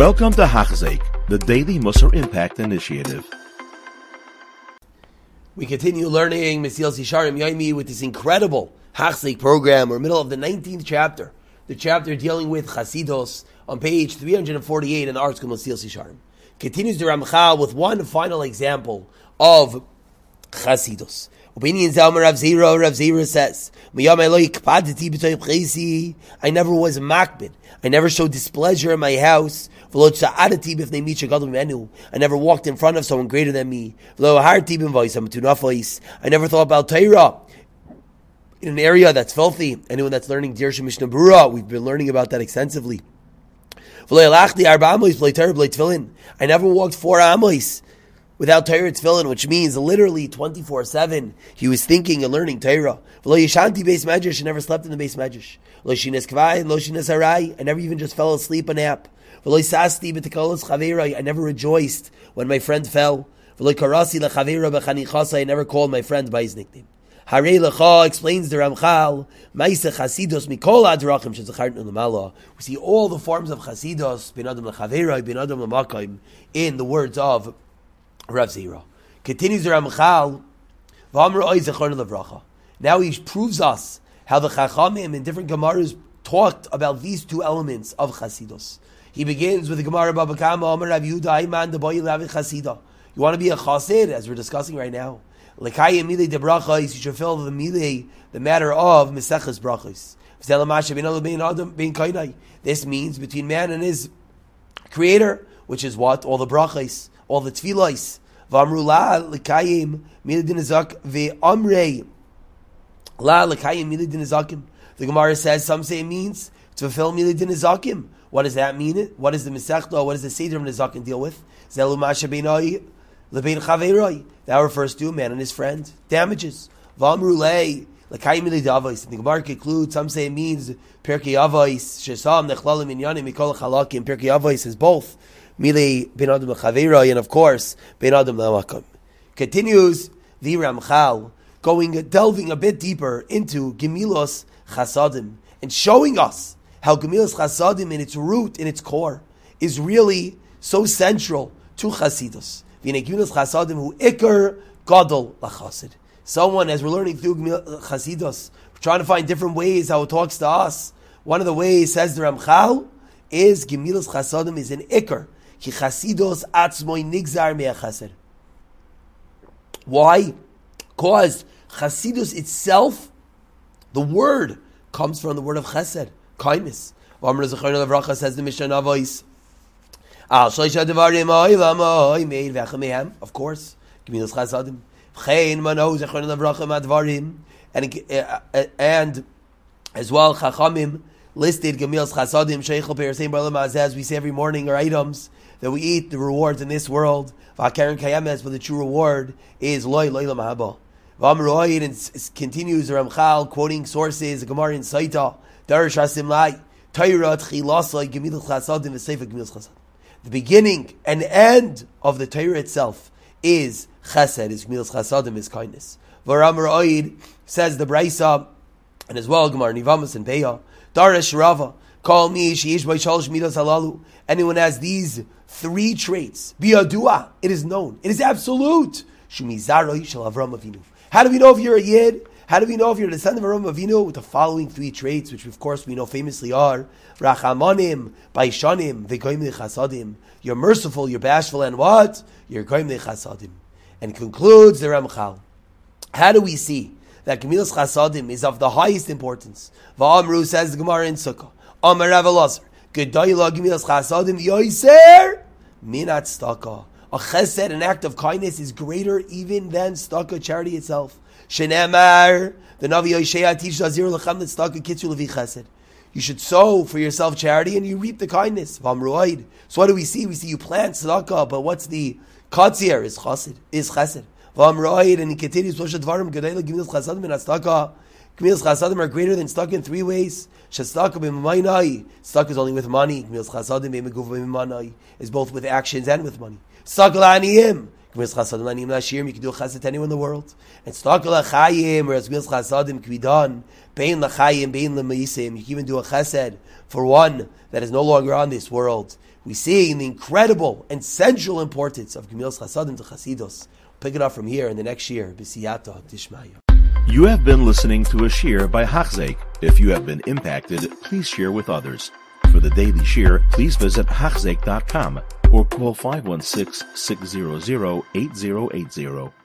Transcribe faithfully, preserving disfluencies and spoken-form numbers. Welcome to Hachzek, the Daily Mussar Impact Initiative. We continue learning Mesillas Yesharim Yomi with this incredible Hachzek program. We're in the middle of the nineteenth chapter, the chapter dealing with Chasidos on page three forty-eight in the Arz Kodesh Mesillas Yesharim. Continues the Ramchal with one final example of Chassidus. Opinions down by Rav Zira. Rav Zira says, I never was makbid. I never showed displeasure in my house. I never walked in front of someone greater than me. I never thought about Torah in an area that's filthy. Anyone that's learning Dirshu Mishnah Bura, we've been learning about that extensively. I never walked four amos without Torah Tefillin, which means literally twenty-four seven, he was thinking and learning Torah. V'lo yishanti beis medrash, I never slept in the beis medrash. Lo shines kvai, lo shines harai, I never even just fell asleep a nap. V'lo sasti b'tekalos chaverai, I never rejoiced when my friend fell. V'lo karasi l'chavera b'chanichasa, I never called my friend by his nickname. Hare lecha, explains the Ramchal, ma'isa chasidos mikol adrachim shezachart nulamala. We see all the forms of chasidos, bin adam l'chaverai, bin adam l'makayim, in the words of Rav Zira. Continues the Ramchal, now he proves us how the chachamim in different gemaras talked about these two elements of Chassidus. He begins with the Gemara bavakama, Rav Yudai man deboy lavi chasida. You want to be a chassid, as we're discussing right now. Lekayim milei debrachos, you should fill the milei, the matter of meseches brachos. This means between man and his creator, which is what all the brachos, all the tefilos. V'amru la l'kayim middinazakim ve'amrei la l'kayim middinazakim. The Gemara says some say it means to fulfill middinazakim. What does that mean? What is the mesechta? What does the seder of nizakim deal with? Zelu masha beinai lebein chaveroi. That refers to a man and his friend. Damages. V'amru lei l'kayim middinazavos. The Gemara concludes some say it means perkei avos shesam nechlalim inyanim mikol chalakim. Perkei avos is both. Milei bin adam l'chaverai, and of course, bin adam l'makam. Continues the Ramchal, going, delving a bit deeper into Gemilus Chasadim, and showing us how Gemilus Chasadim in its root, in its core, is really so central to Chassidus. V'nei Gemilus Chasadim hu ikar gadol l'chasid. Someone, as we're learning through Chassidus, we're trying to find different ways how it talks to us. One of the ways, says the Ramchal, is Gemilus Chasadim is an ikar. Ki Chasidos atzmoi nigzar mea chesed. Why? Because Chasidos itself, the word, comes from the word of chesed, kindness. Bracha says the Mishnah voice. Of course, Gemilus Chasadim. And, and as well, chachamim listed Gemilus Chasadim sheichel peirusein b'olam as we say every morning, our items that we eat, the rewards in this world. V'hakaren kayemes, but the true reward is loy loy l'mahaba. V'amroid, and continues the Ramchal quoting sources, Gemara in Saita, Darish Hasim Lai, Torah Tchilasai Gemilus Chasadim v'Sefer Gemilus Chasadim. The beginning and end of the Torah itself is Chesed, is Gemilus Chasadim, is kindness. V'amroid says the Bracha, and as well Gemara Nivamas and Peah. Darish Rava, call me Sheish by Shalosh Midos Halalu. Anyone has these three traits, Biyadua, it is known, it is absolute. Shumizaroi shel Avram Avinu. How do we know if you're a Yid? How do we know if you're a descendant of Avram Avinu? With the following three traits, which of course we know famously are Rahamanim, Bishanim, the Kaimne Chasadim. You're merciful, you're bashful, and what? You're Kaimne Chasadim. And concludes the Ramchal. How do we see that Gemilus Chasadim is of the highest importance? Va'amru, says the Gemara in Sukkah, Amar Rav Balazar, Gedayla Gemilus Chasadim Yoiser Minat staka. A chesed, an act of kindness, is greater even than staka, charity itself. Shenamar, the Navi Yahshayah teaches us, Zir Lacham that staka kitzu levi chesed. You should sow for yourself charity and you reap the kindness. Va'amruid. So what do we see? We see you plant staka, but what's the katsir? Is chesed. Is chesed. And he continues, Gemilus Chasadim are greater than staka in three ways. Staka is only with money. Gemilus Chasadim is both with actions and with money. Staka la'aniyim, you can do a chesed to anyone in the world. And staka la'chayim, whereas Gemilus Chasadim can be done, bein la'chayim, bein la'meisim, you can even do a chesed for one that is no longer on this world. we see in the incredible and central importance of Gemilus Chasadim to Chasidos. Pick it up from here in the next year. B'siyata Tishmaya. You have been listening to a shiur by Hachzek. If you have been impacted, please share with others. For the daily shiur, please visit hachzek dot com or call five one six, six hundred, eight oh eight oh.